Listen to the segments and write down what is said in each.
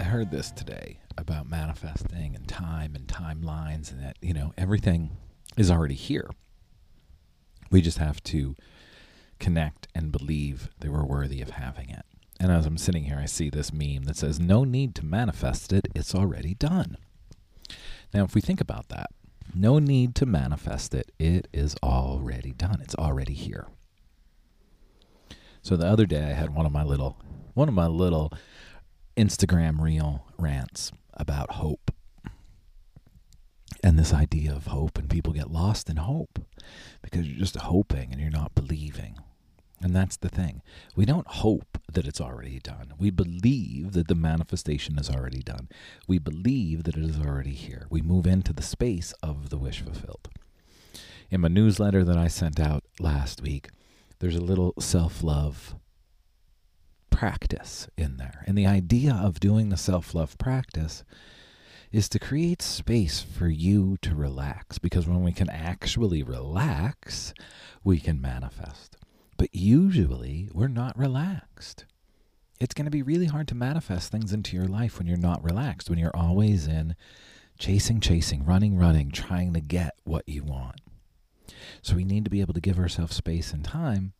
I heard this today about manifesting and time and timelines and that, everything is already here. We just have to connect and believe that we're worthy of having it. And as I'm sitting here, I see this meme that says, "No need to manifest it, it's already done." Now, if we think about that, no need to manifest it, it is already done. It's already here. So the other day I had one of my little Instagram reel rants about hope. And this idea of hope, and people get lost in hope because you're just hoping and you're not believing. And that's the thing. We don't hope that it's already done. We believe that the manifestation is already done. We believe that it is already here. We move into the space of the wish fulfilled. In my newsletter that I sent out last week, there's a little self-love practice in there. And the idea of doing the self-love practice is to create space for you to relax, because when we can actually relax, we can manifest. But usually, we're not relaxed. It's going to be really hard to manifest things into your life when you're not relaxed, when you're always in chasing, running, trying to get what you want. So we need to be able to give ourselves space and time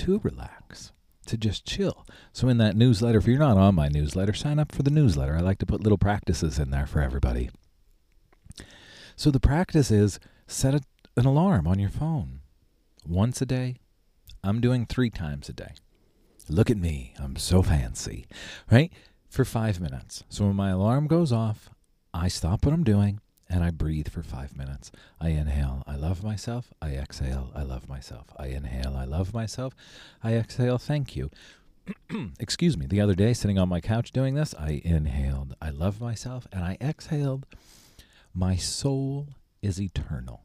to relax, to just chill. So in that newsletter, if you're not on my newsletter, sign up for the newsletter. I like to put little practices in there for everybody. So the practice is set an alarm on your phone once a day. I'm doing 3 times a day. Look at me. I'm so fancy, right? For 5 minutes. So when my alarm goes off, I stop what I'm doing and I breathe for 5 minutes. I inhale, I love myself. I exhale, I love myself. I inhale, I love myself. I exhale, thank you. Excuse me. The other day, sitting on my couch doing this, I inhaled, I love myself, and I exhaled, my soul is eternal.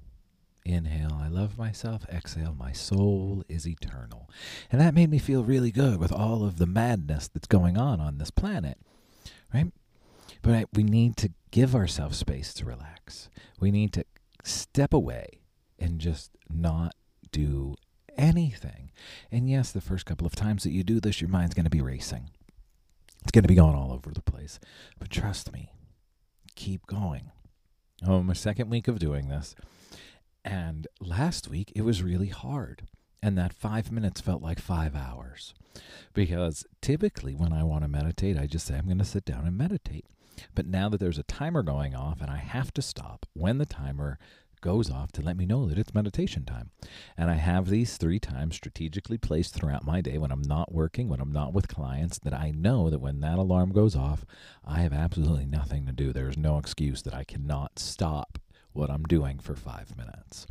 Inhale, I love myself. Exhale, my soul is eternal. And that made me feel really good with all of the madness that's going on this planet, right? But we need to give ourselves space to relax. We need to step away and just not do anything. And yes, the first couple of times that you do this, your mind's going to be racing. It's going to be going all over the place. But trust me, keep going. Oh, my second week of doing this. And last week, it was really hard. And that 5 minutes felt like 5 hours. Because typically when I want to meditate, I just say, I'm going to sit down and meditate. But now that there's a timer going off and I have to stop when the timer goes off to let me know that it's meditation time. And I have these 3 times strategically placed throughout my day when I'm not working, when I'm not with clients, that I know that when that alarm goes off, I have absolutely nothing to do. There's no excuse that I cannot stop what I'm doing for 5 minutes.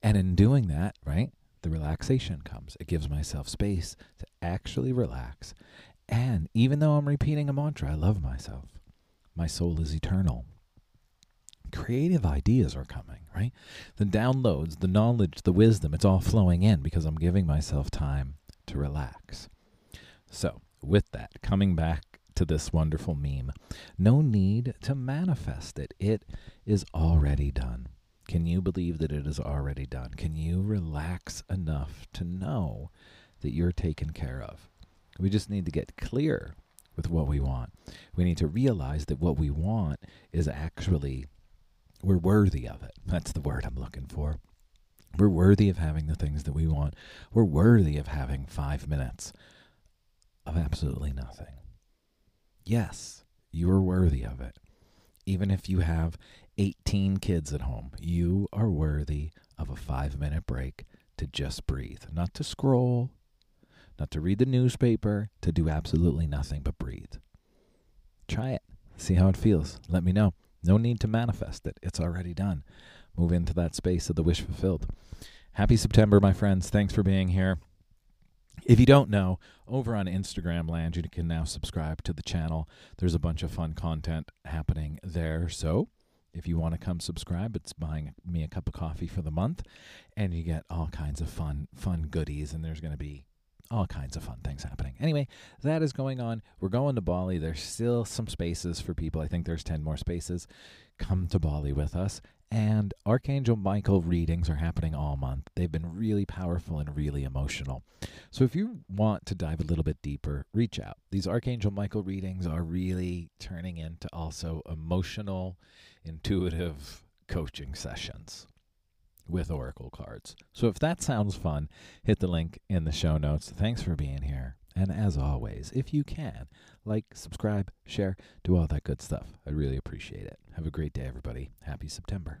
And in doing that, right, the relaxation comes. It gives myself space to actually relax. And even though I'm repeating a mantra, I love myself. My soul is eternal. Creative ideas are coming, right? The downloads, the knowledge, the wisdom, it's all flowing in because I'm giving myself time to relax. So with that, coming back to this wonderful meme. No need to manifest it. It is already done. Can you believe that it is already done? Can you relax enough to know that you're taken care of? We just need to get clear with what we want. We need to realize that what we want is actually, we're worthy of it. That's the word I'm looking for. We're worthy of having the things that we want. We're worthy of having 5 minutes of absolutely nothing. Yes, you are worthy of it. Even if you have 18 kids at home, you are worthy of a 5-minute break to just breathe. Not to scroll, not to read the newspaper, to do absolutely nothing but breathe. Try it. See how it feels. Let me know. No need to manifest it. It's already done. Move into that space of the wish fulfilled. Happy September, my friends. Thanks for being here. If you don't know, over on Instagram land, you can now subscribe to the channel. There's a bunch of fun content happening there. So if you want to come subscribe, it's buying me a cup of coffee for the month, and you get all kinds of fun goodies, and there's going to be all kinds of fun things happening. Anyway, that is going on. We're going to Bali. There's still some spaces for people. I think there's 10 more spaces. Come to Bali with us. And Archangel Michael readings are happening all month. They've been really powerful and really emotional. So if you want to dive a little bit deeper, reach out. These Archangel Michael readings are really turning into also emotional, intuitive coaching sessions with Oracle cards. So if that sounds fun, hit the link in the show notes. Thanks for being here. And as always, if you can, like, subscribe, share, do all that good stuff. I really appreciate it. Have a great day, everybody. Happy September.